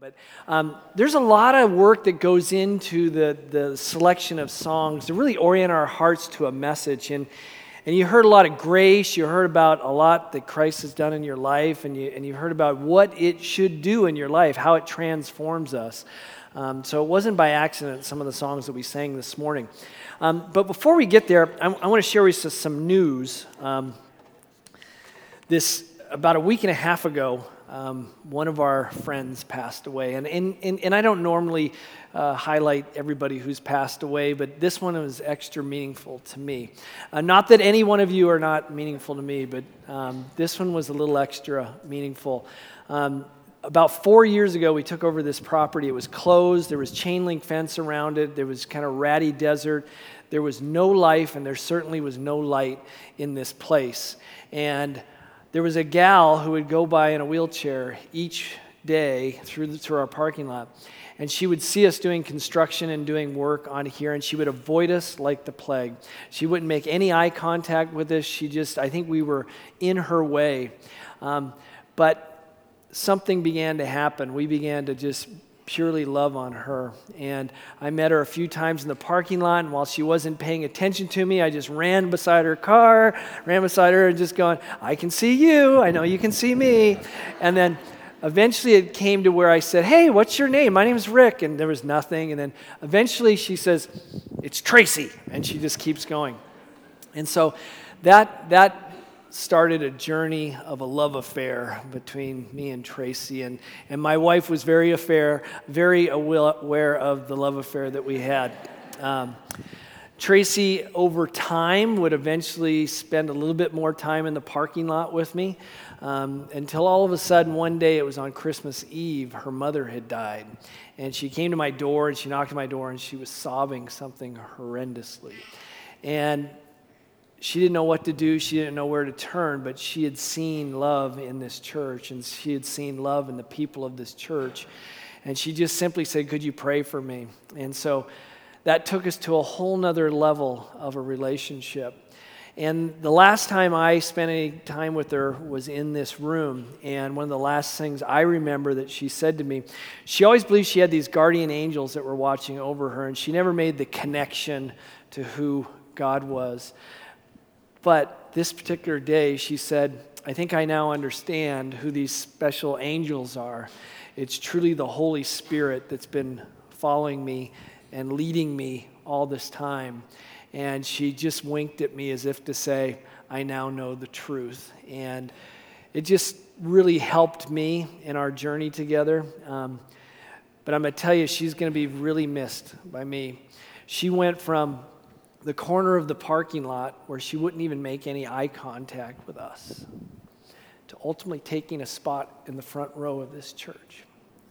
But there's a lot of work that goes into the selection of songs to really orient our hearts to a message. And you heard a lot of grace. You heard about a lot that Christ has done in your life. And you heard about what it should do in your life, how it transforms us. So it wasn't by accident some of the songs that we sang this morning. But before we get there, I want to share with you some news. About a week and a half ago, one of our friends passed away. And I don't normally highlight everybody who's passed away, but this one was extra meaningful to me. Not that any one of you are not meaningful to me, but this one was a little extra meaningful. About 4 years ago, we took over this property. It was closed. There was chain link fence around it. There was kind of ratty desert. There was no life, and there certainly was no light in this place. And there was a gal who would go by in a wheelchair each day through our parking lot, and she would see us doing construction and doing work on here, and she would avoid us like the plague. She wouldn't make any eye contact with us. She just, I think we were in her way. But something began to happen. We began to just purely love on her. And I met her a few times in the parking lot, and while she wasn't paying attention to me, I just ran beside her car, and just going, I can see you, I know you can see me. And then eventually it came to where I said, hey, what's your name? My name's Rick. And there was nothing. And then eventually she says, it's Tracy. And she just keeps going. And so that started a journey of a love affair between me and Tracy. And my wife was very aware of the love affair that we had. Tracy, over time, would eventually spend a little bit more time in the parking lot with me until all of a sudden one day, it was on Christmas Eve, her mother had died. And she came to my door, and she knocked on my door, and she was sobbing something horrendously. And she didn't know what to do. She didn't know where to turn, but she had seen love in this church, and she had seen love in the people of this church. And she just simply said, could you pray for me? And so that took us to a whole nother level of a relationship. And the last time I spent any time with her was in this room. And one of the last things I remember that she said to me, she always believed she had these guardian angels that were watching over her, and she never made the connection to who God was. But this particular day, she said, I think I now understand who these special angels are. It's truly the Holy Spirit that's been following me and leading me all this time. And she just winked at me as if to say, I now know the truth. And it just really helped me in our journey together. But I'm going to tell you, she's going to be really missed by me. She went from the corner of the parking lot where she wouldn't even make any eye contact with us to ultimately taking a spot in the front row of this church.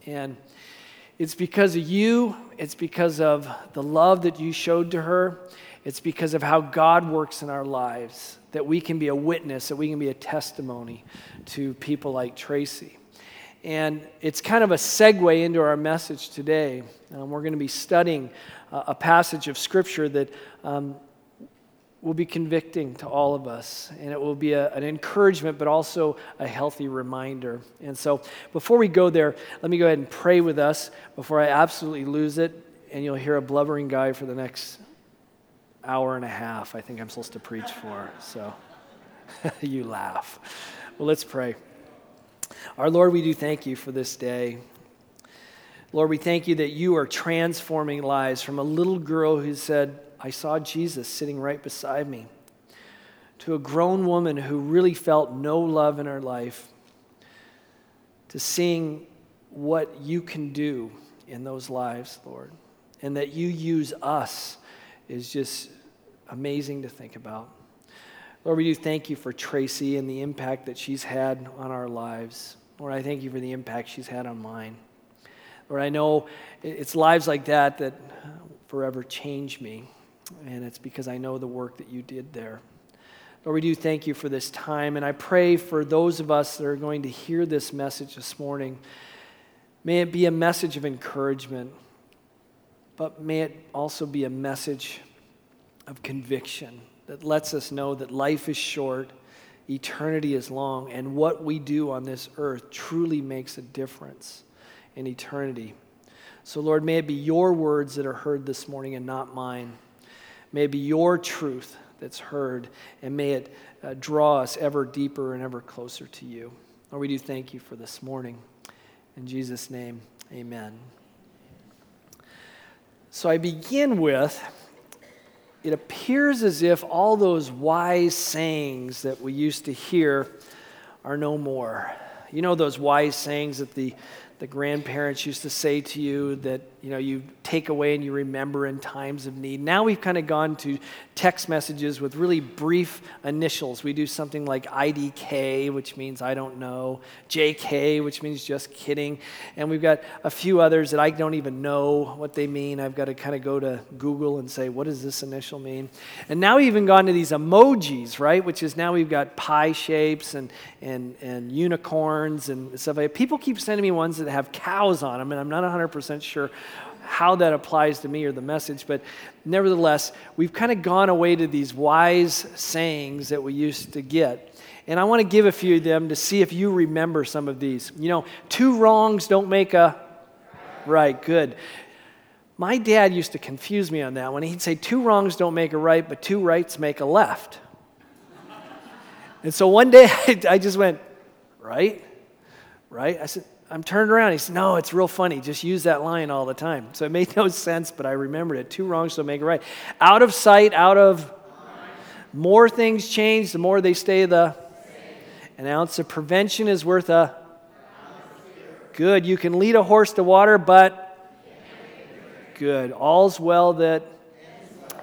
And it's because of you, it's because of the love that you showed to her, it's because of how God works in our lives that we can be a witness, that we can be a testimony to people like Tracy. And it's kind of a segue into our message today. We're going to be studying a passage of Scripture that will be convicting to all of us. And it will be an encouragement, but also a healthy reminder. And so before we go there, let me go ahead and pray with us before I absolutely lose it. And you'll hear a blubbering guy for the next hour and a half, I think I'm supposed to preach for. So you laugh. Well, let's pray. Our Lord, we do thank you for this day. Lord, we thank you that you are transforming lives from a little girl who said, I saw Jesus sitting right beside me, to a grown woman who really felt no love in her life, to seeing what you can do in those lives, Lord, and that you use us is just amazing to think about. Lord, we do thank you for Tracy and the impact that she's had on our lives. Lord, I thank you for the impact she's had on mine. Lord, I know it's lives like that that forever change me, and it's because I know the work that you did there. Lord, we do thank you for this time, and I pray for those of us that are going to hear this message this morning. May it be a message of encouragement, but may it also be a message of conviction that lets us know that life is short, eternity is long, and what we do on this earth truly makes a difference and eternity. So, Lord, may it be your words that are heard this morning and not mine. May it be your truth that's heard, and may it draw us ever deeper and ever closer to you. Lord, we do thank you for this morning. In Jesus' name, amen. So I begin with, it appears as if all those wise sayings that we used to hear are no more. You know those wise sayings that the grandparents used to say to you that, you know, you take away and you remember in times of need. Now we've kind of gone to text messages with really brief initials. We do something like IDK, which means I don't know, JK, which means just kidding, and we've got a few others that I don't even know what they mean. I've got to kind of go to Google and say, what does this initial mean? And now we've even gone to these emojis, right, which is now we've got pie shapes and unicorns and stuff. People keep sending me ones that have cows on them, and I'm not 100% sure how that applies to me or the message, but nevertheless, we've kind of gone away to these wise sayings that we used to get, and I want to give a few of them to see if you remember some of these. You know, two wrongs don't make a right, good. My dad used to confuse me on that one. He'd say two wrongs don't make a right, but two rights make a left. And so one day, I just went, right? I said, I'm turned around. He said, no, it's real funny. Just use that line all the time. So it made no sense, but I remembered it. Two wrongs don't make it right. Out of sight, out of more things change, the more they stay the same. An ounce of prevention is worth a good. You can lead a horse to water, but good. All's well that.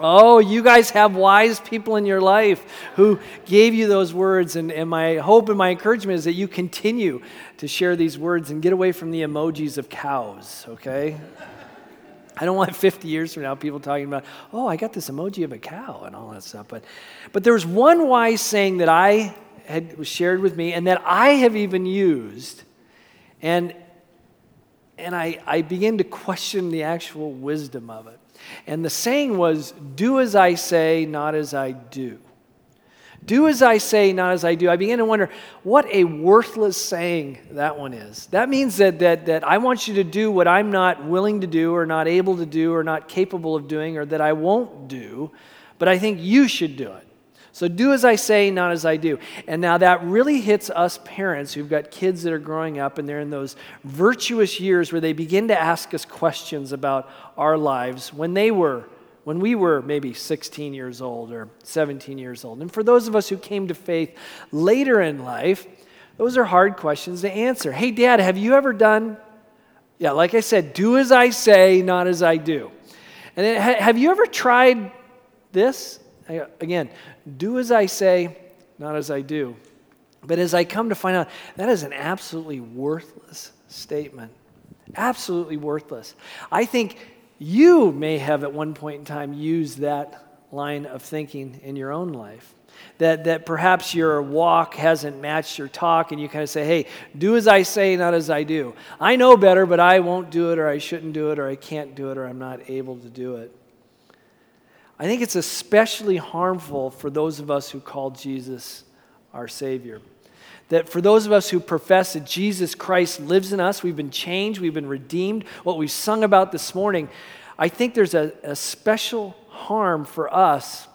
Oh, you guys have wise people in your life who gave you those words, and my hope and my encouragement is that you continue to share these words and get away from the emojis of cows, okay? I don't want 50 years from now people talking about, oh, I got this emoji of a cow and all that stuff. But there was one wise saying that I was shared with me and that I have even used, and I began to question the actual wisdom of it. And the saying was, do as I say, not as I do. Do as I say, not as I do. I began to wonder, what a worthless saying that one is. That means that I want you to do what I'm not willing to do or not able to do or not capable of doing or that I won't do, but I think you should do it. So do as I say, not as I do. And now that really hits us parents who've got kids that are growing up and they're in those virtuous years where they begin to ask us questions about our lives when we were maybe 16 years old or 17 years old. And for those of us who came to faith later in life, those are hard questions to answer. Hey, Dad, have you ever done? Yeah, like I said, do as I say, not as I do. And then, have you ever tried this? Again, do as I say, not as I do. But as I come to find out, that is an absolutely worthless statement. Absolutely worthless. I think you may have at one point in time used that line of thinking in your own life. That perhaps your walk hasn't matched your talk, and you kind of say, hey, do as I say, not as I do. I know better, but I won't do it, or I shouldn't do it, or I can't do it, or I'm not able to do it. I think it's especially harmful for those of us who call Jesus our Savior. That for those of us who profess that Jesus Christ lives in us, we've been changed, we've been redeemed, what we've sung about this morning, I think there's a special harm for us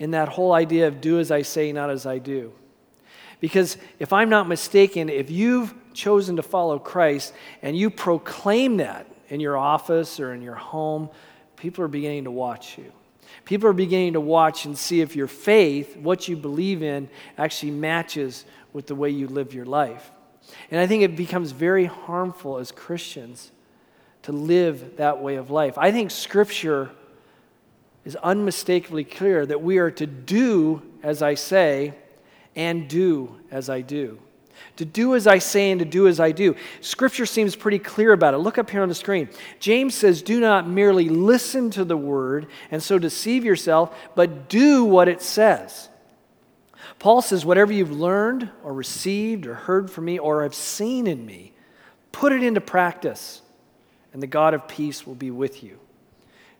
in that whole idea of do as I say, not as I do. Because if I'm not mistaken, if you've chosen to follow Christ and you proclaim that in your office or in your home, people are beginning to watch you. People are beginning to watch and see if your faith, what you believe in, actually matches with the way you live your life. And I think it becomes very harmful as Christians to live that way of life. I think Scripture is unmistakably clear that we are to do as I say and do as I do. To do as I say and to do as I do. Scripture seems pretty clear about it. Look up here on the screen. James says, do not merely listen to the word and so deceive yourself, but do what it says. Paul says, whatever you've learned or received or heard from me or have seen in me, put it into practice, and the God of peace will be with you.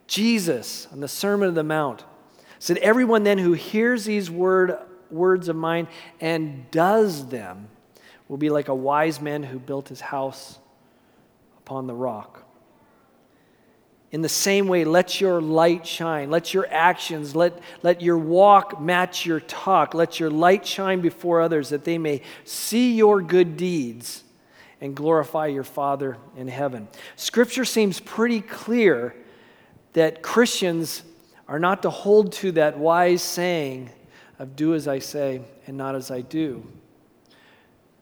Jesus, on the Sermon on the Mount, said, everyone then who hears these words of mine and does them will be like a wise man who built his house upon the rock. In the same way, let your light shine. Let your actions, let your walk match your talk. Let your light shine before others that they may see your good deeds and glorify your Father in heaven. Scripture seems pretty clear that Christians are not to hold to that wise saying of do as I say and not as I do.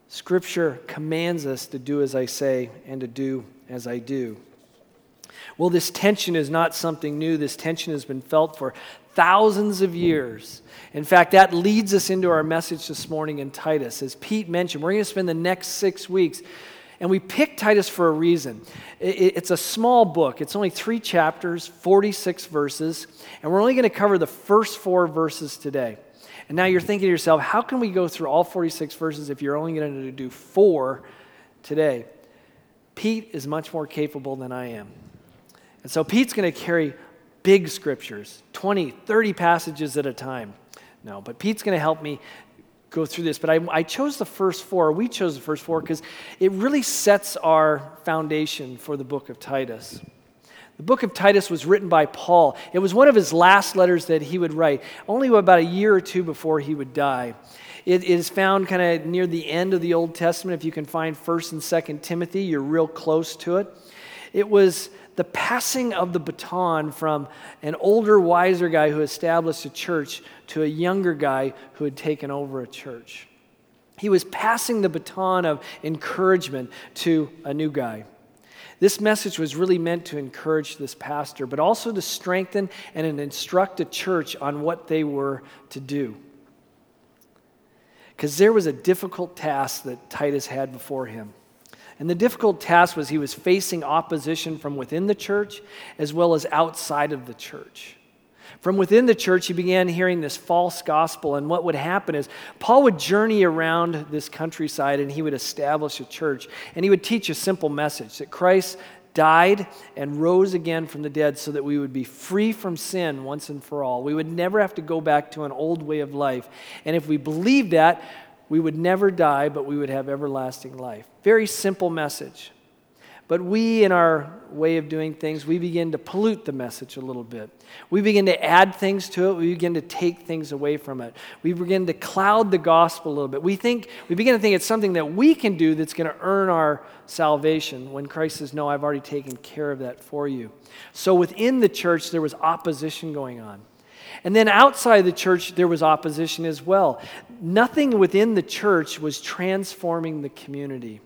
Scripture commands us to do as I say and to do as I do. Well, this tension is not something new. This tension has been felt for thousands of years. In fact, that leads us into our message this morning in Titus. As Pete mentioned, we're going to spend the next 6 weeks. And we picked Titus for a reason. It's a small book. It's only 3 chapters, 46 verses. And we're only going to cover the first 4 verses today. And now you're thinking to yourself, how can we go through all 46 verses if you're only going to do 4 today? Pete is much more capable than I am. And so Pete's going to carry big scriptures, 20, 30 passages at a time. No, but Pete's going to help me go through this. But I chose the first 4, we chose the first 4, because it really sets our foundation for the book of Titus. The book of Titus was written by Paul. It was one of his last letters that he would write, only about a year or two before he would die. It is found kind of near the end of the Old Testament. If you can find 1 and 2 Timothy, you're real close to it. It was the passing of the baton from an older, wiser guy who established a church to a younger guy who had taken over a church. He was passing the baton of encouragement to a new guy. This message was really meant to encourage this pastor, but also to strengthen and instruct a church on what they were to do. Because there was a difficult task that Titus had before him. And the difficult task was he was facing opposition from within the church as well as outside of the church. From within the church, he began hearing this false gospel, and what would happen is Paul would journey around this countryside and he would establish a church, and he would teach a simple message that Christ died and rose again from the dead so that we would be free from sin once and for all. We would never have to go back to an old way of life, and if we believed that, we would never die, but we would have everlasting life. Very simple message. But we, in our way of doing things, we begin to pollute the message a little bit. We begin to add things to it. We begin to take things away from it. We begin to cloud the gospel a little bit. We begin to think it's something that we can do that's going to earn our salvation, when Christ says, no, I've already taken care of that for you. So within the church, there was opposition going on. And then outside the church, there was opposition as well. Nothing within the church was transforming the community.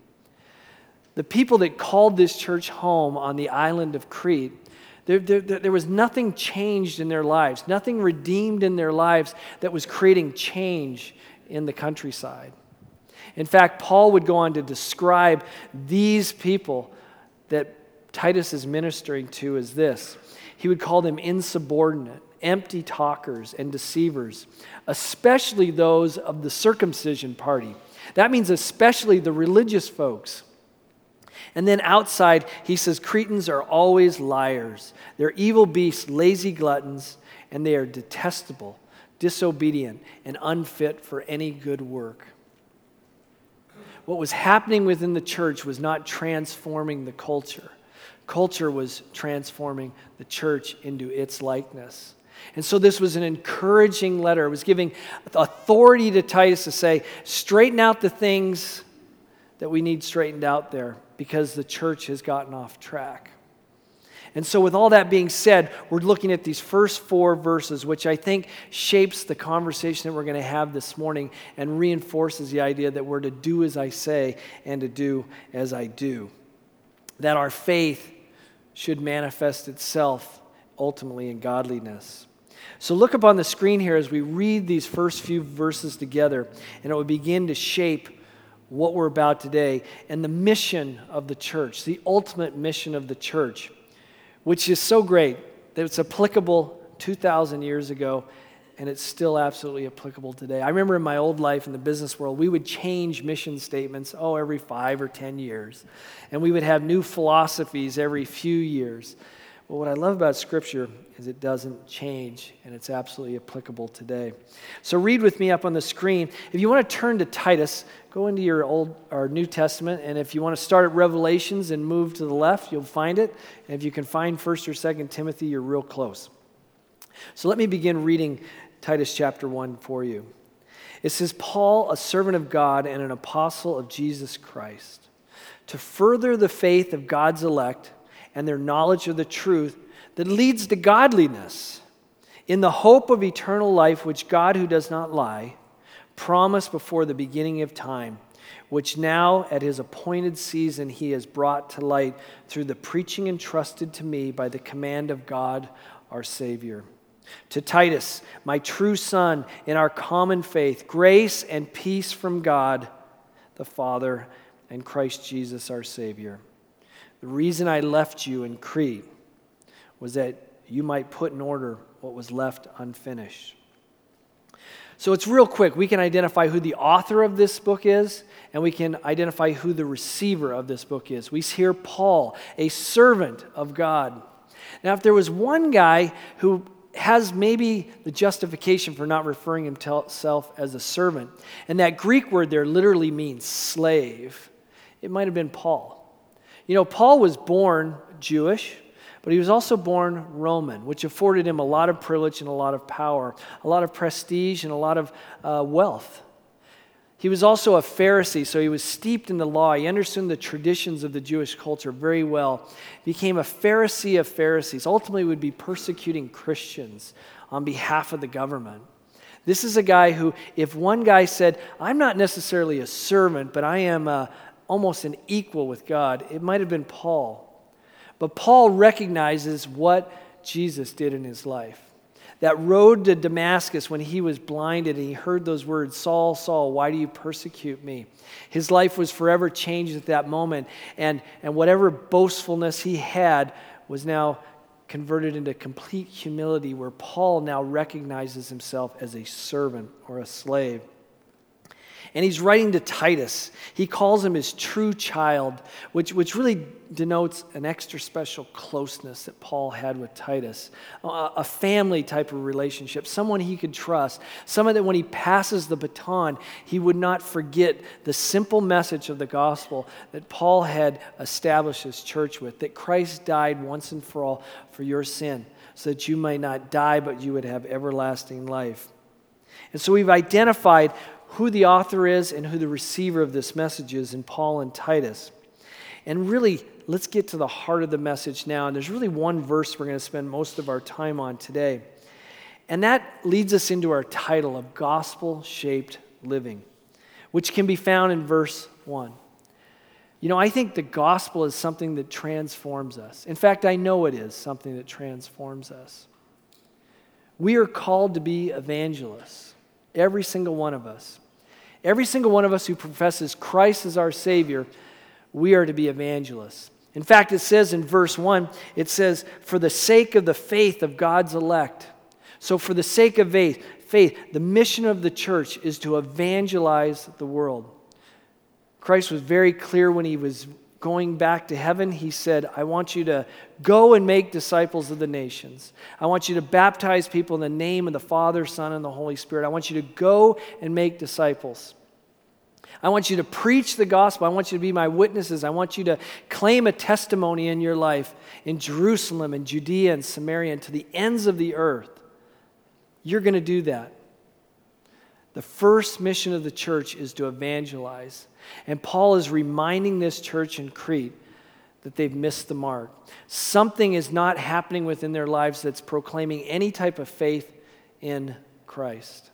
The people that called this church home on the island of Crete, there was nothing changed in their lives, nothing redeemed in their lives that was creating change in the countryside. In fact, Paul would go on to describe these people that Titus is ministering to as this. He would call them insubordinate, empty talkers, and deceivers, especially those of the circumcision party. That means especially the religious folks. And then outside, he says, Cretans are always liars. They're evil beasts, lazy gluttons, and they are detestable, disobedient, and unfit for any good work. What was happening within the church was not transforming the culture. Culture was transforming the church into its likeness. And so this was an encouraging letter. It was giving authority to Titus to say, straighten out the things that we need straightened out there because the church has gotten off track. And so with all that being said, we're looking at these first 4 verses, which I think shapes the conversation that we're going to have this morning and reinforces the idea that we're to do as I say and to do as I do. That our faith should manifest itself ultimately in godliness. So look up on the screen here as we read these first few verses together, and it will begin to shape what we're about today and the mission of the church, the ultimate mission of the church, which is so great that it's applicable 2,000 years ago, and it's still absolutely applicable today. I remember in my old life in the business world, we would change mission statements, every 5 or 10 years, and we would have new philosophies every few years. But what I love about Scripture is it doesn't change, and it's absolutely applicable today. So read with me up on the screen. If you want to turn to Titus, go into your Old or New Testament, and if you want to start at Revelations and move to the left, you'll find it. And if you can find 1 or 2 Timothy, you're real close. So let me begin reading Titus chapter 1 for you. It says, Paul, a servant of God and an apostle of Jesus Christ, to further the faith of God's elect and their knowledge of the truth that leads to godliness, in the hope of eternal life, which God, who does not lie, promised before the beginning of time, which now at his appointed season he has brought to light through the preaching entrusted to me by the command of God our Savior. To Titus, my true son, in our common faith, grace and peace from God the Father and Christ Jesus our Savior. The reason I left you in Crete was that you might put in order what was left unfinished. So it's real quick. We can identify who the author of this book is, and we can identify who the receiver of this book is. We hear Paul, a servant of God. Now, if there was one guy who has maybe the justification for not referring himself as a servant, and that Greek word there literally means slave, it might have been Paul. You know, Paul was born Jewish, but he was also born Roman, which afforded him a lot of privilege and a lot of power, a lot of prestige and a lot of wealth. He was also a Pharisee, so he was steeped in the law. He understood the traditions of the Jewish culture very well. He became a Pharisee of Pharisees. Ultimately, would be persecuting Christians on behalf of the government. This is a guy who, if one guy said, I'm not necessarily a servant, but I am almost an equal with God, it might have been Paul. But Paul recognizes what Jesus did in his life. That road to Damascus, when he was blinded and he heard those words, Saul, Saul, why do you persecute me? His life was forever changed at that moment, and whatever boastfulness he had was now converted into complete humility, where Paul now recognizes himself as a servant or a slave. And he's writing to Titus. He calls him his true child, which really denotes an extra special closeness that Paul had with Titus, a family type of relationship, someone he could trust, someone that when he passes the baton, he would not forget the simple message of the gospel that Paul had established his church with, that Christ died once and for all for your sin, so that you might not die, but you would have everlasting life. And so we've identified who the author is and who the receiver of this message is in Paul and Titus. And really, let's get to the heart of the message now. And there's really one verse we're going to spend most of our time on today. And that leads us into our title of Gospel-Shaped Living, which can be found in verse 1. You know, I think the gospel is something that transforms us. In fact, I know it is something that transforms us. We are called to be evangelists, every single one of us. Every single one of us who professes Christ as our Savior, we are to be evangelists. In fact, it says in verse 1, it says, for the sake of the faith of God's elect. So for the sake of faith, the mission of the church is to evangelize the world. Christ was very clear when he was going back to heaven. He said, I want you to go and make disciples of the nations. I want you to baptize people in the name of the Father, Son, and the Holy Spirit. I want you to go and make disciples. I want you to preach the gospel. I want you to be my witnesses. I want you to claim a testimony in your life in Jerusalem and Judea and Samaria and to the ends of the earth. You're going to do that. The first mission of the church is to evangelize. And Paul is reminding this church in Crete that they've missed the mark. Something is not happening within their lives that's proclaiming any type of faith in Christ.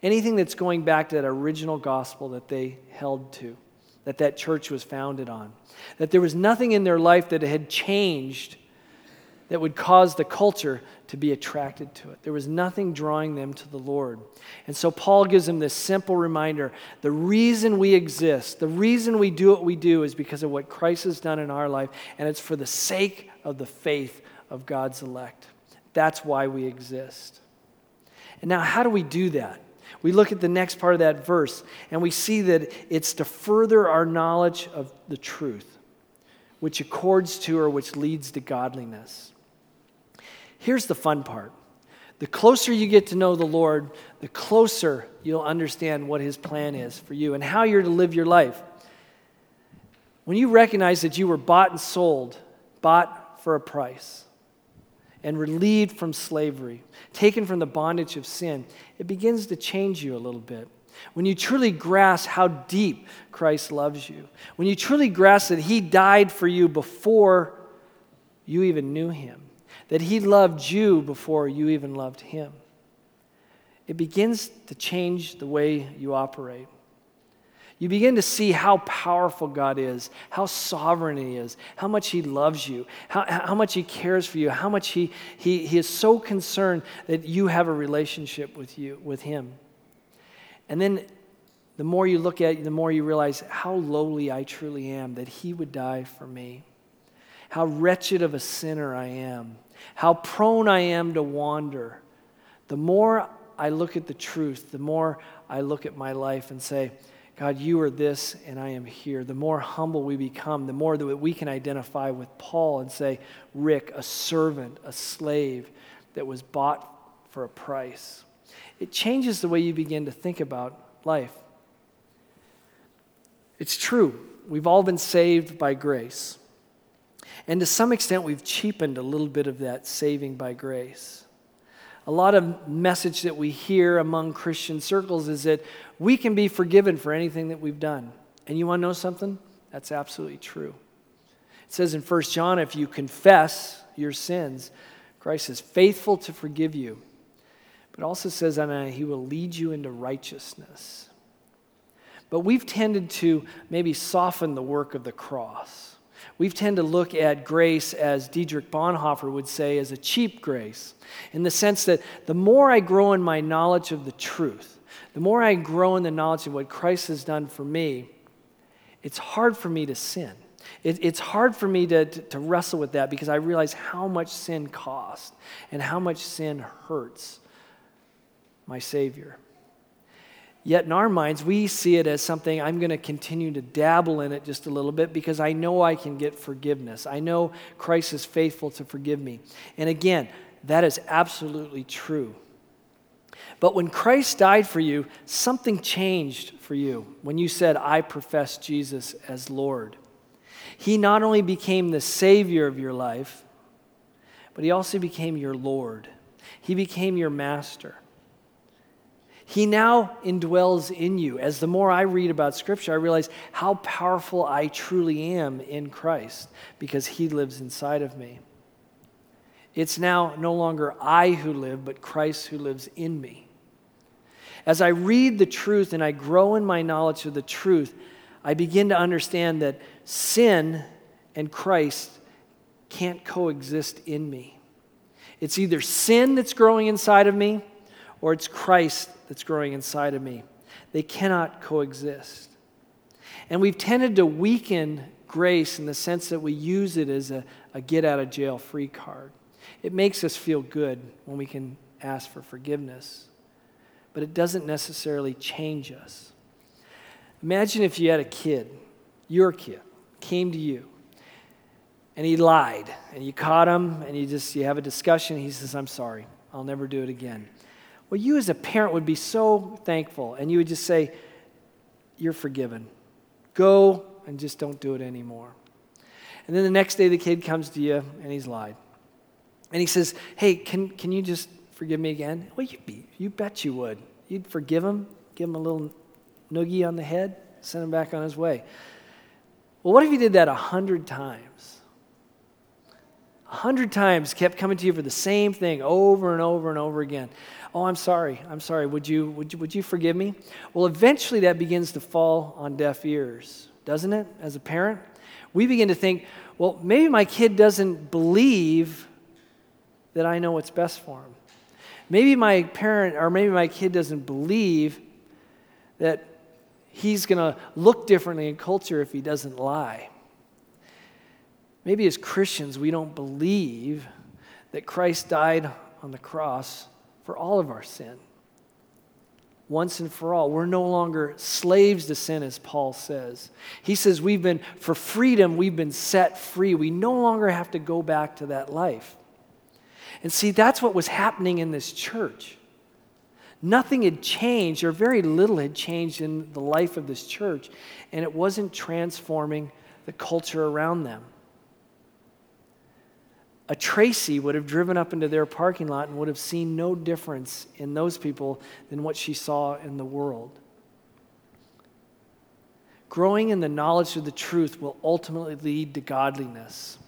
Anything that's going back to that original gospel that they held to, that church was founded on. That there was nothing in their life that had changed that would cause the culture to be attracted to it. There was nothing drawing them to the Lord. And so Paul gives them this simple reminder. The reason we exist, the reason we do what we do is because of what Christ has done in our life, and it's for the sake of the faith of God's elect. That's why we exist. And now how do we do that? We look at the next part of that verse, and we see that it's to further our knowledge of the truth, which accords to or which leads to godliness. Here's the fun part. The closer you get to know the Lord, the closer you'll understand what his plan is for you and how you're to live your life. When you recognize that you were bought and sold, bought for a price, and relieved from slavery, taken from the bondage of sin, it begins to change you a little bit. When you truly grasp how deep Christ loves you, when you truly grasp that he died for you before you even knew him, that he loved you before you even loved him, it begins to change the way you operate. You begin to see how powerful God is, how sovereign he is, how much he loves you, how much he cares for you, how much he is so concerned that you have a relationship with him. And then the more you look at it, the more you realize how lowly I truly am, that he would die for me, how wretched of a sinner I am, how prone I am to wander. The more I look at the truth, the more I look at my life and say, God, you are this and I am here. The more humble we become, the more that we can identify with Paul and say, Rick, a servant, a slave that was bought for a price. It changes the way you begin to think about life. It's true. We've all been saved by grace. And to some extent, we've cheapened a little bit of that saving by grace. A lot of message that we hear among Christian circles is that we can be forgiven for anything that we've done. And you want to know something? That's absolutely true. It says in 1 John, if you confess your sins, Christ is faithful to forgive you. But it also says, and he will lead you into righteousness. But we've tended to maybe soften the work of the cross. We've tend to look at grace, as Dietrich Bonhoeffer would say, as a cheap grace, in the sense that the more I grow in my knowledge of the truth, the more I grow in the knowledge of what Christ has done for me, it's hard for me to sin. It's hard for me to wrestle with that, because I realize how much sin costs and how much sin hurts my Savior. Yet in our minds, we see it as something, I'm going to continue to dabble in it just a little bit because I know I can get forgiveness. I know Christ is faithful to forgive me. And again, that is absolutely true. But when Christ died for you, something changed for you when you said, I profess Jesus as Lord. He not only became the Savior of your life, but he also became your Lord. He became your master. He now indwells in you. As the more I read about Scripture, I realize how powerful I truly am in Christ, because he lives inside of me. It's now no longer I who live, but Christ who lives in me. As I read the truth and I grow in my knowledge of the truth, I begin to understand that sin and Christ can't coexist in me. It's either sin that's growing inside of me, or it's Christ that's growing inside of me. They cannot coexist. And we've tended to weaken grace in the sense that we use it as a get-out-of-jail-free card. It makes us feel good when we can ask for forgiveness, but it doesn't necessarily change us. Imagine if you had a kid, your kid, came to you, and he lied, and you caught him, and you have a discussion, and he says, I'm sorry, I'll never do it again. Well, you as a parent would be so thankful, and you would just say, you're forgiven. Go and just don't do it anymore. And then the next day the kid comes to you, and he's lied. And he says, hey, can you just forgive me again? Well, you bet you would. You'd forgive him, give him a little noogie on the head, send him back on his way. Well, what if you did that 100 times? 100 times kept coming to you for the same thing over and over and over again. Oh, I'm sorry, would you forgive me? Well, eventually that begins to fall on deaf ears, doesn't it, as a parent? We begin to think, well, maybe my kid doesn't believe that I know what's best for him. Maybe my kid doesn't believe that he's going to look differently in culture if he doesn't lie. Maybe as Christians, we don't believe that Christ died on the cross for all of our sin, once and for all. We're no longer slaves to sin, as Paul says. He says for freedom, we've been set free. We no longer have to go back to that life. And see, that's what was happening in this church. Nothing had changed, or very little had changed in the life of this church, and it wasn't transforming the culture around them. A Tracy would have driven up into their parking lot and would have seen no difference in those people than what she saw in the world. Growing in the knowledge of the truth will ultimately lead to godliness.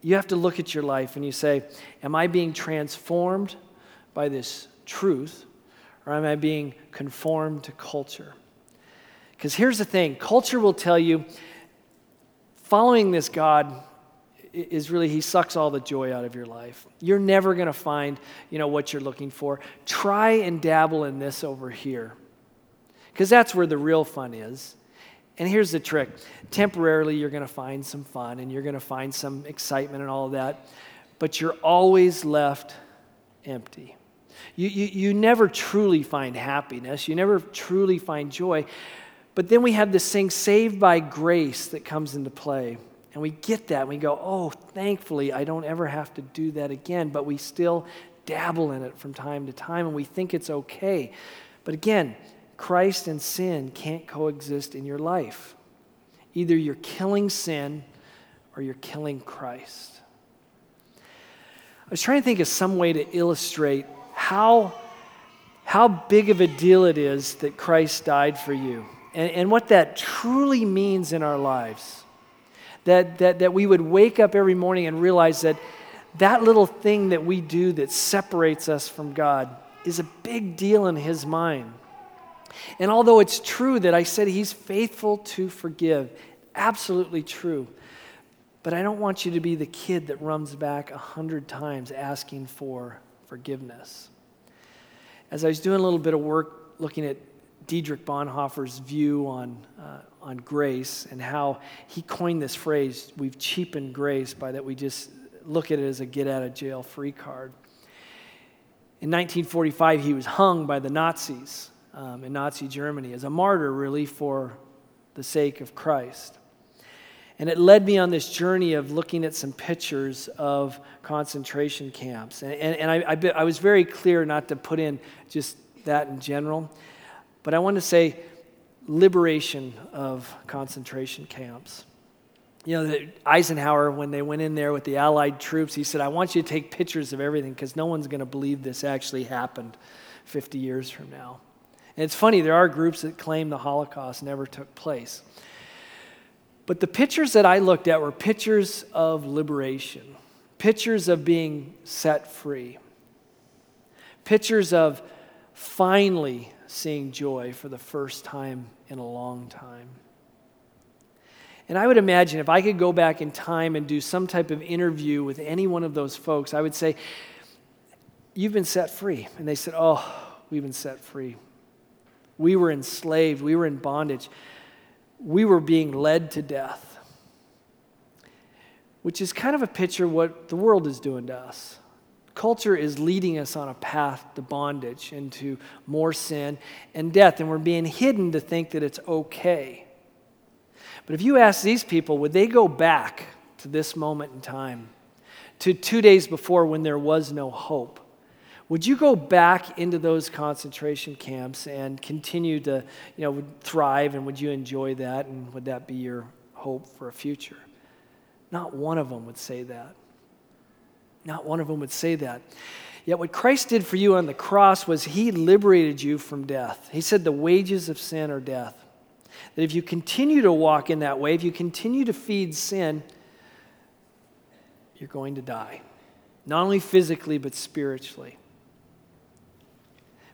You have to look at your life and you say, am I being transformed by this truth, or am I being conformed to culture? Because here's the thing, culture will tell you, following this God is really, he sucks all the joy out of your life. You're never going to find, what you're looking for. Try and dabble in this over here, because that's where the real fun is. And here's the trick. Temporarily, you're going to find some fun, and you're going to find some excitement and all of that, but you're always left empty. You never truly find happiness. You never truly find joy. But then we have this thing, saved by grace, that comes into play. And we get that, and we go, oh, thankfully, I don't ever have to do that again. But we still dabble in it from time to time, and we think it's okay. But again, Christ and sin can't coexist in your life. Either you're killing sin or you're killing Christ. I was trying to think of some way to illustrate how big of a deal it is that Christ died for you, and what that truly means in our lives. That we would wake up every morning and realize that little thing that we do that separates us from God is a big deal in His mind. And although it's true that I said He's faithful to forgive, absolutely true, but I don't want you to be the kid that runs back 100 times asking for forgiveness. As I was doing a little bit of work looking at Dietrich Bonhoeffer's view on grace and how he coined this phrase, we've cheapened grace by that we just look at it as a get-out-of-jail-free card. In 1945, he was hung by the Nazis in Nazi Germany as a martyr, really, for the sake of Christ. And it led me on this journey of looking at some pictures of concentration camps. And I was very clear not to put in just that in general. But I want to say liberation of concentration camps. Eisenhower, when they went in there with the Allied troops, he said, I want you to take pictures of everything because no one's going to believe this actually happened 50 years from now. And it's funny, there are groups that claim the Holocaust never took place. But the pictures that I looked at were pictures of liberation, pictures of being set free, pictures of finally seeing joy for the first time in a long time. And I would imagine if I could go back in time and do some type of interview with any one of those folks, I would say, you've been set free. And they said, oh, we've been set free. We were enslaved. We were in bondage. We were being led to death, which is kind of a picture of what the world is doing to us. Culture is leading us on a path to bondage and to more sin and death, and we're being hidden to think that it's okay. But if you ask these people, would they go back to this moment in time, to 2 days before when there was no hope? Would you go back into those concentration camps and continue to, thrive, and would you enjoy that, and would that be your hope for a future? Not one of them would say that. Not one of them would say that. Yet what Christ did for you on the cross was He liberated you from death. He said the wages of sin are death. That if you continue to walk in that way, if you continue to feed sin, you're going to die. Not only physically, but spiritually.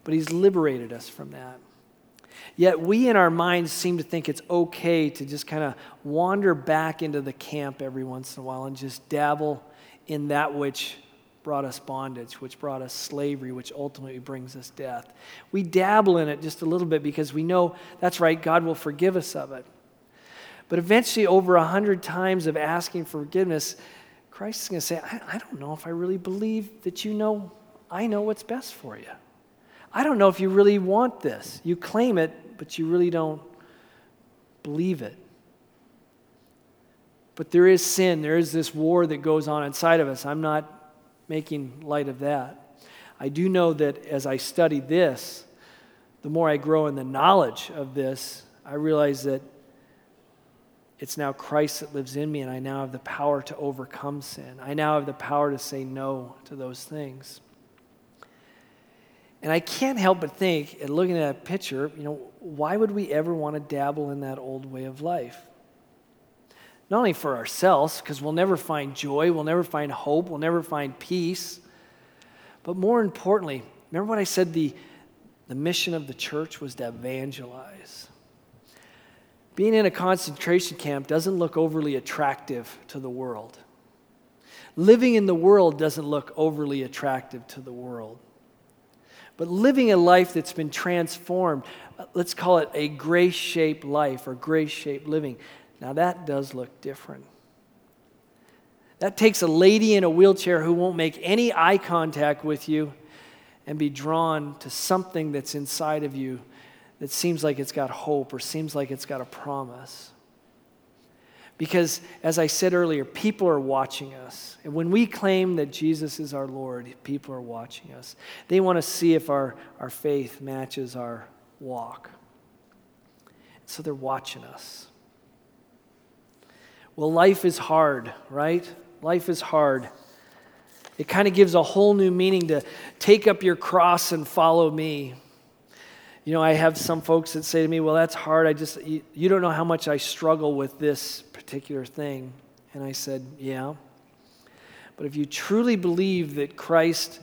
But He's liberated us from that. Yet we in our minds seem to think it's okay to just kind of wander back into the camp every once in a while and just dabble in that which brought us bondage, which brought us slavery, which ultimately brings us death. We dabble in it just a little bit because we know, that's right, God will forgive us of it. But eventually, over 100 times of asking for forgiveness, Christ is going to say, I don't know if I really believe that I know what's best for you. I don't know if you really want this. You claim it, but you really don't believe it. But there is sin. There is this war that goes on inside of us. I'm not making light of that. I do know that as I study this, the more I grow in the knowledge of this, I realize that it's now Christ that lives in me, and I now have the power to overcome sin. I now have the power to say no to those things. And I can't help but think, and looking at that picture, why would we ever want to dabble in that old way of life? Not only for ourselves, because we'll never find joy, we'll never find hope, we'll never find peace, but more importantly, remember what I said, the mission of the church was to evangelize. Being in a concentration camp doesn't look overly attractive to the world. Living in the world doesn't look overly attractive to the world. But living a life that's been transformed, let's call it a grace-shaped life or grace-shaped living, now that does look different. That takes a lady in a wheelchair who won't make any eye contact with you and be drawn to something that's inside of you that seems like it's got hope or seems like it's got a promise. Because, as I said earlier, people are watching us. And when we claim that Jesus is our Lord, people are watching us. They want to see if our faith matches our walk. So they're watching us. Well, life is hard, right? Life is hard. It kind of gives a whole new meaning to take up your cross and follow me. I have some folks that say to me, well, that's hard. You don't know how much I struggle with this particular thing. And I said, yeah. But if you truly believe that Christ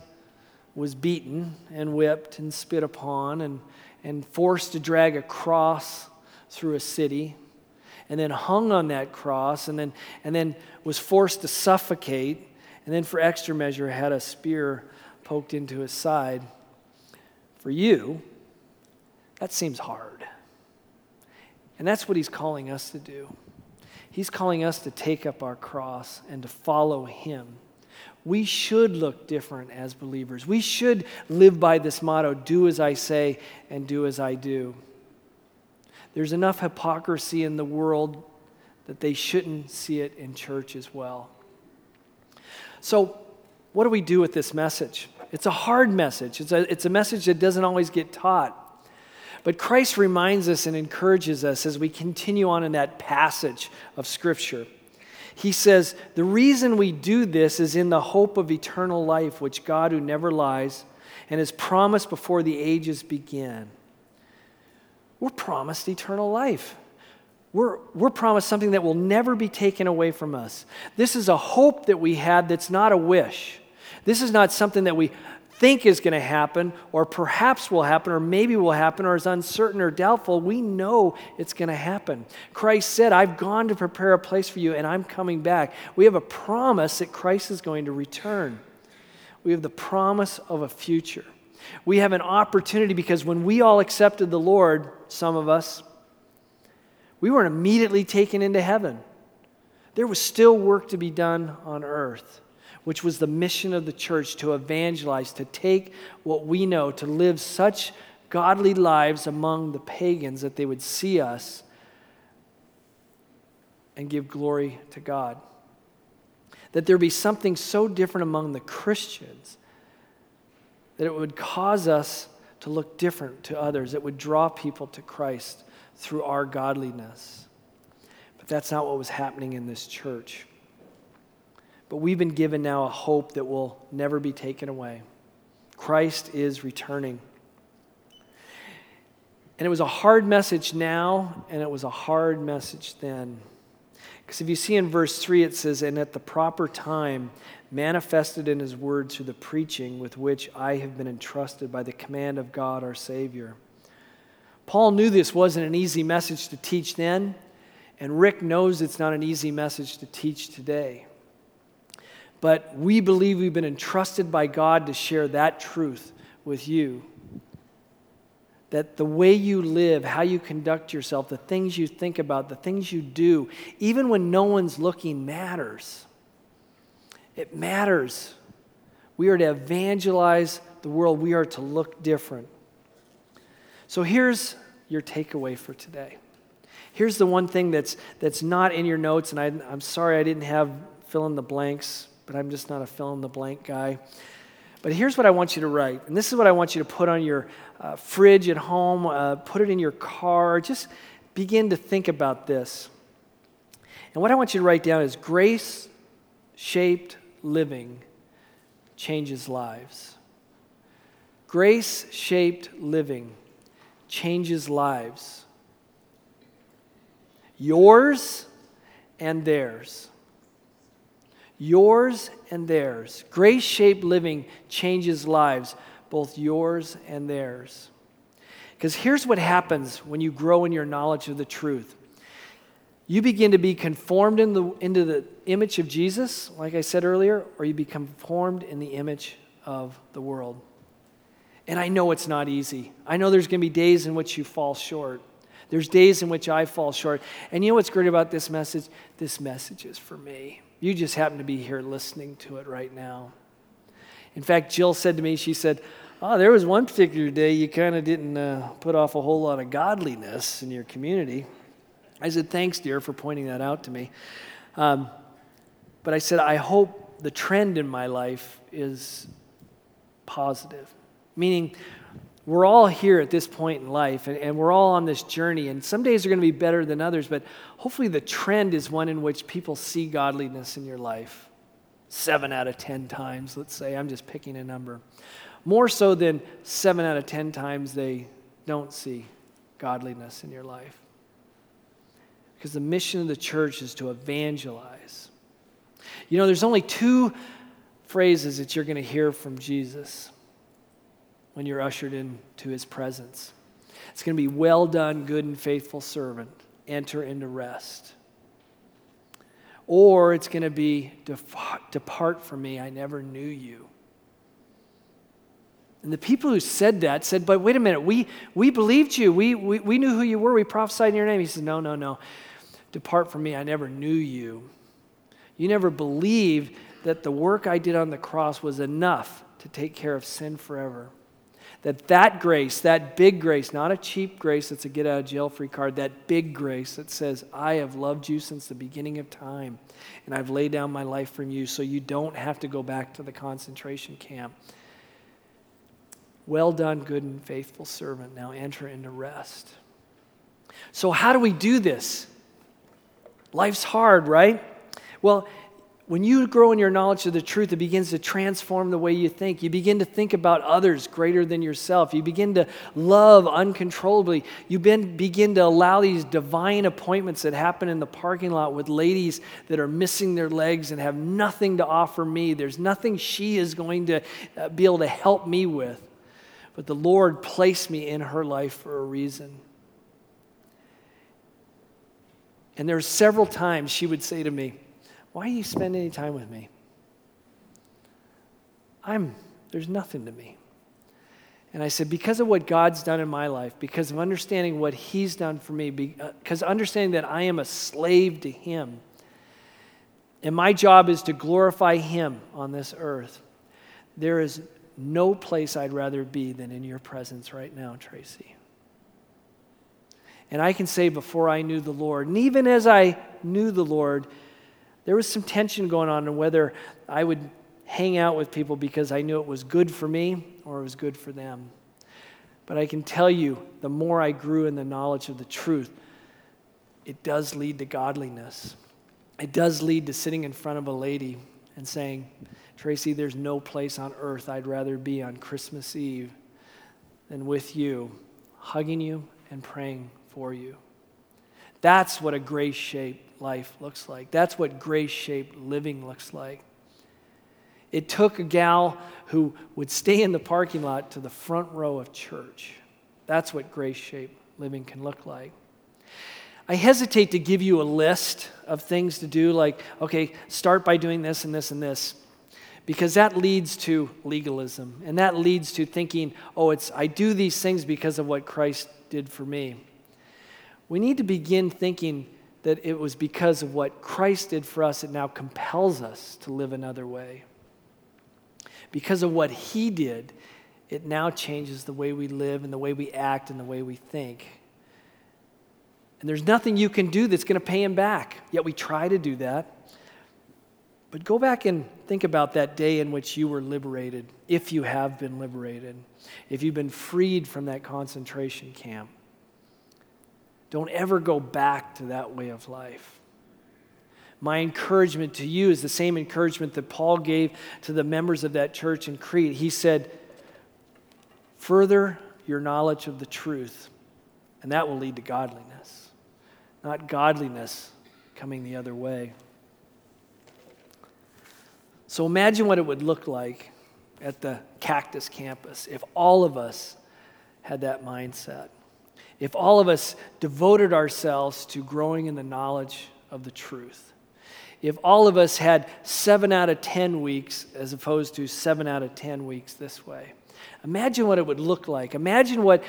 was beaten and whipped and spit upon and forced to drag a cross through a city and then hung on that cross and then was forced to suffocate and then for extra measure had a spear poked into his side, for you, that seems hard. And that's what he's calling us to do. He's calling us to take up our cross and to follow him. We should look different as believers. We should live by this motto, do as I say and do as I do. There's enough hypocrisy in the world that they shouldn't see it in church as well. So, what do we do with this message? It's a hard message. It's a message that doesn't always get taught. But Christ reminds us and encourages us as we continue on in that passage of Scripture. He says, the reason we do this is in the hope of eternal life, which God, who never lies, and is promised before the ages began. We're promised eternal life. We're promised something that will never be taken away from us. This is a hope that we had that's not a wish. This is not something that we think is going to happen, or perhaps will happen, or maybe will happen, or is uncertain or doubtful. We know it's going to happen. Christ said, I've gone to prepare a place for you, and I'm coming back. We have a promise that Christ is going to return. We have the promise of a future. We have an opportunity, because when we all accepted the Lord, some of us, we weren't immediately taken into heaven. There was still work to be done on earth, which was the mission of the church, to evangelize, to take what we know, to live such godly lives among the pagans that they would see us and give glory to God. That there be something so different among the Christians that it would cause us to look different to others. It would draw people to Christ through our godliness. But that's not what was happening in this church. But we've been given now a hope that will never be taken away. Christ is returning. And it was a hard message now, and it was a hard message then. Because if you see in verse 3, it says, and at the proper time, manifested in his word through the preaching with which I have been entrusted by the command of God our Savior. Paul knew this wasn't an easy message to teach then, and Rick knows it's not an easy message to teach today. But we believe we've been entrusted by God to share that truth with you. That the way you live, how you conduct yourself, the things you think about, the things you do, even when no one's looking, matters. It matters. We are to evangelize the world. We are to look different. So here's your takeaway for today. Here's the one thing that's not in your notes, and I'm sorry I didn't have fill in the blanks but I'm just not a fill-in-the-blank guy. But here's what I want you to write, and this is what I want you to put on your fridge at home, put it in your car. Just begin to think about this. And what I want you to write down is grace-shaped living changes lives. Grace-shaped living changes lives. Yours and theirs. Yours and theirs. Grace-shaped living changes lives, both yours and theirs. Because here's what happens when you grow in your knowledge of the truth. You begin to be conformed into the image of Jesus, like I said earlier, or you become conformed in the image of the world. And I know it's not easy. I know there's going to be days in which you fall short. There's days in which I fall short. And you know what's great about this message? This message is for me. You just happen to be here listening to it right now. In fact, Jill said to me, she said, there was one particular day you kind of didn't put off a whole lot of godliness in your community. I said, thanks, dear, for pointing that out to me. But I said, I hope the trend in my life is positive. Meaning, we're all here at this point in life, and we're all on this journey, and some days are going to be better than others, but hopefully the trend is one in which people see godliness in your life. 7 out of 10 times, let's say. I'm just picking a number. More so than 7 out of 10 times they don't see godliness in your life. Because the mission of the church is to evangelize. You know, there's only 2 phrases that you're going to hear from Jesus when you're ushered into his presence. It's going to be, well done, good and faithful servant. Enter into rest. Or it's going to be, depart from me, I never knew you. And the people who said that said, but wait a minute, we believed you. We knew who you were. We prophesied in your name. He said, no. Depart from me, I never knew you. You never believed that the work I did on the cross was enough to take care of sin forever. That grace, that big grace, not a cheap grace that's a get-out-of-jail-free card, that big grace that says, I have loved you since the beginning of time, and I've laid down my life for you so you don't have to go back to the concentration camp. Well done, good and faithful servant. Now enter into rest. So how do we do this? Life's hard, right? Well, when you grow in your knowledge of the truth, it begins to transform the way you think. You begin to think about others greater than yourself. You begin to love uncontrollably. You begin to allow these divine appointments that happen in the parking lot with ladies that are missing their legs and have nothing to offer me. There's nothing she is going to be able to help me with. But the Lord placed me in her life for a reason. And there were several times she would say to me, why do you spend any time with me? There's nothing to me. And I said, because of what God's done in my life, because of understanding what he's done for me, because understanding that I am a slave to him, and my job is to glorify him on this earth, there is no place I'd rather be than in your presence right now, Tracy. And I can say before I knew the Lord, and even as I knew the Lord, there was some tension going on in whether I would hang out with people because I knew it was good for me or it was good for them. But I can tell you, the more I grew in the knowledge of the truth, it does lead to godliness. It does lead to sitting in front of a lady and saying, Tracy, there's no place on earth I'd rather be on Christmas Eve than with you, hugging you and praying for you. That's what a grace-shaped life looks like. That's what grace-shaped living looks like. It took a gal who would stay in the parking lot to the front row of church. That's what grace-shaped living can look like. I hesitate to give you a list of things to do, like, okay, start by doing this and this and this, because that leads to legalism, and that leads to thinking, I do these things because of what Christ did for me. We need to begin thinking that it was because of what Christ did for us, it now compels us to live another way. Because of what he did, it now changes the way we live and the way we act and the way we think. And there's nothing you can do that's going to pay him back, yet we try to do that. But go back and think about that day in which you were liberated, if you have been liberated, if you've been freed from that concentration camp. Don't ever go back to that way of life. My encouragement to you is the same encouragement that Paul gave to the members of that church in Crete. He said, further your knowledge of the truth, and that will lead to godliness, not godliness coming the other way. So imagine what it would look like at the Cactus Campus if all of us had that mindset, if all of us devoted ourselves to growing in the knowledge of the truth, if all of us had 7 out of 10 weeks as opposed to 7 out of 10 weeks this way. Imagine what it would look like. Imagine what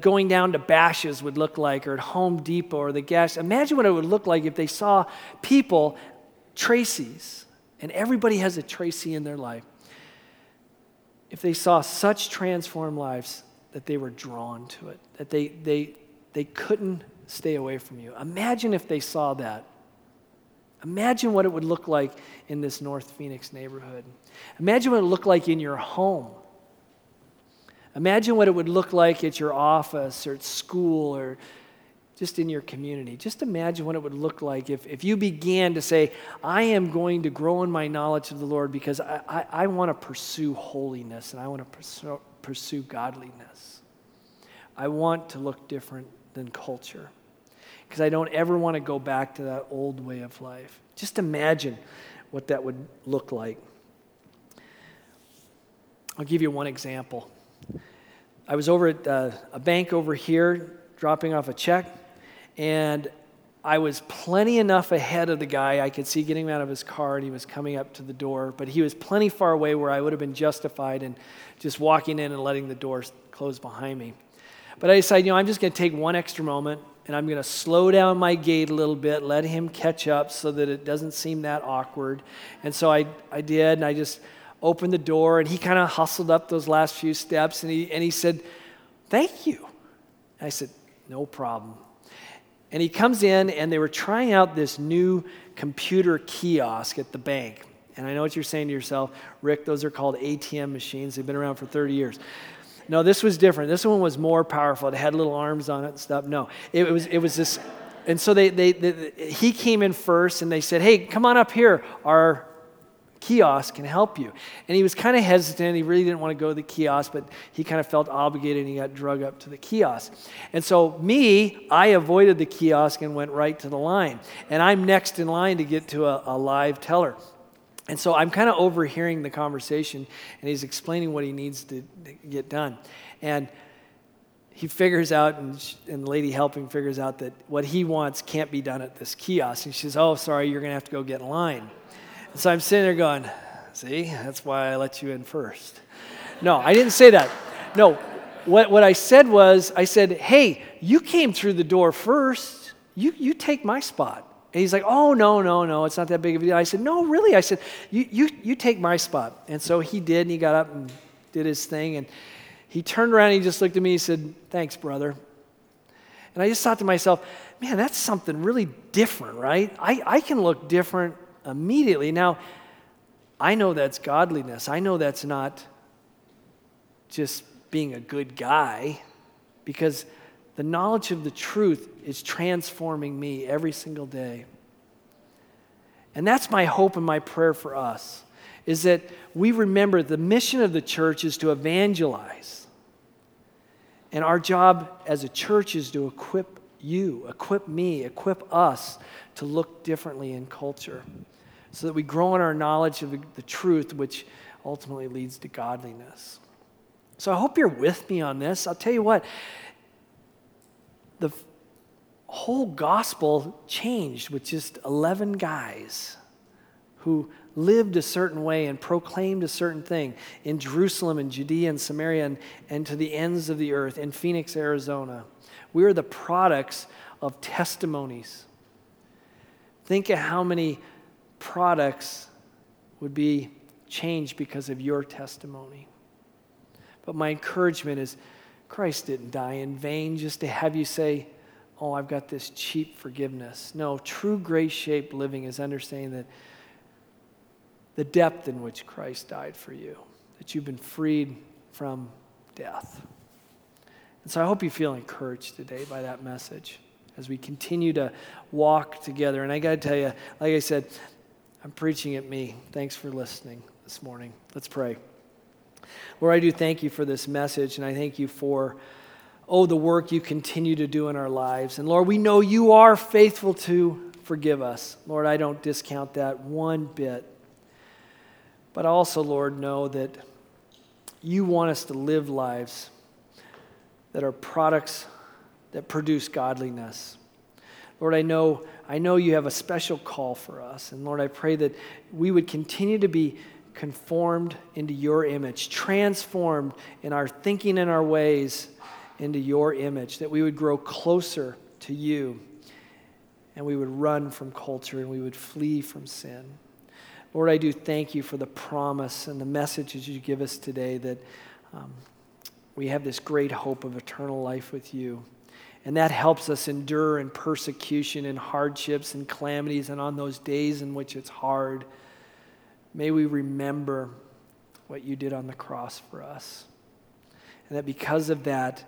going down to Bash's would look like, or at Home Depot or the gas. Imagine what it would look like if they saw people, Tracy's, and everybody has a Tracy in their life, if they saw such transformed lives that they were drawn to it, that they couldn't stay away from you. Imagine if they saw that. Imagine what it would look like in this North Phoenix neighborhood. Imagine what it would look like in your home. Imagine what it would look like at your office or at school or just in your community. Just imagine what it would look like if you began to say, I am going to grow in my knowledge of the Lord because I want to pursue holiness and I want to pursue godliness. I want to look different than culture because I don't ever want to go back to that old way of life. Just imagine what that would look like. I'll give you one example. I was over at a bank over here dropping off a check, and I was plenty enough ahead of the guy. I could see getting out of his car, and he was coming up to the door, but he was plenty far away where I would have been justified in just walking in and letting the door close behind me. But I decided, I'm just going to take one extra moment, and I'm going to slow down my gait a little bit, let him catch up so that it doesn't seem that awkward. And so I did, and I just opened the door, and he kind of hustled up those last few steps, and he said, thank you. And I said, no problem. And he comes in, and they were trying out this new computer kiosk at the bank. And I know what you're saying to yourself, Rick, those are called ATM machines. They've been around for 30 years. No, this was different. This one was more powerful. It had little arms on it and stuff. No, it was this. And so he came in first, and they said, hey, come on up here. Our kiosk can help you. And he was kind of hesitant. He really didn't want to go to the kiosk, but he kind of felt obligated, and he got drug up to the kiosk. And so I avoided the kiosk and went right to the line. And I'm next in line to get to a live teller. And so I'm kind of overhearing the conversation, and he's explaining what he needs to get done. And he figures out, and the lady helping figures out that what he wants can't be done at this kiosk. And she says, oh, sorry, you're going to have to go get in line. And so I'm sitting there going, see, that's why I let you in first. No, I didn't say that. No, what I said was, I said, hey, you came through the door first. You take my spot. And he's like, oh, no, it's not that big of a deal. I said, no, really? I said, you take my spot. And so he did, and he got up and did his thing. And he turned around, and he just looked at me, he said, thanks, brother. And I just thought to myself, man, that's something really different, right? I can look different immediately. Now, I know that's godliness. I know that's not just being a good guy, because the knowledge of the truth is transforming me every single day. And that's my hope and my prayer for us, is that we remember the mission of the church is to evangelize. And our job as a church is to equip you, equip me, equip us to look differently in culture so that we grow in our knowledge of the truth, which ultimately leads to godliness. So I hope you're with me on this. I'll tell you what. The whole gospel changed with just 11 guys who lived a certain way and proclaimed a certain thing in Jerusalem and Judea and Samaria and to the ends of the earth, in Phoenix, Arizona. We are the products of testimonies. Think of how many products would be changed because of your testimony. But my encouragement is, Christ didn't die in vain just to have you say, oh, I've got this cheap forgiveness. No, true grace-shaped living is understanding that the depth in which Christ died for you, that you've been freed from death. And so I hope you feel encouraged today by that message as we continue to walk together. And I got to tell you, like I said, I'm preaching at me. Thanks for listening this morning. Let's pray. Lord, I do thank you for this message, and I thank you for, the work you continue to do in our lives. And Lord, we know you are faithful to forgive us. Lord, I don't discount that one bit. But also, Lord, know that you want us to live lives that are products that produce godliness. Lord, I know you have a special call for us. And Lord, I pray that we would continue to be conformed into your image, transformed in our thinking and our ways into your image, that we would grow closer to you, and we would run from culture, and we would flee from sin. Lord, I do thank you for the promise and the messages you give us today that we have this great hope of eternal life with you. And that helps us endure in persecution and hardships and calamities, and on those days in which it's hard, may we remember what you did on the cross for us. And that because of that,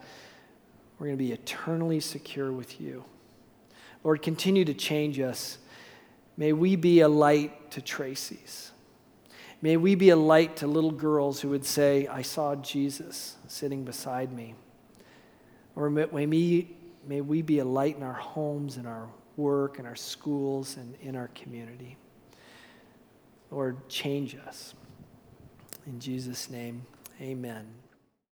we're going to be eternally secure with you. Lord, continue to change us. May we be a light to Tracy's. May we be a light to little girls who would say, I saw Jesus sitting beside me. Or may we be a light in our homes, in our work, in our schools, and in our community. Lord, change us. In Jesus' name, amen.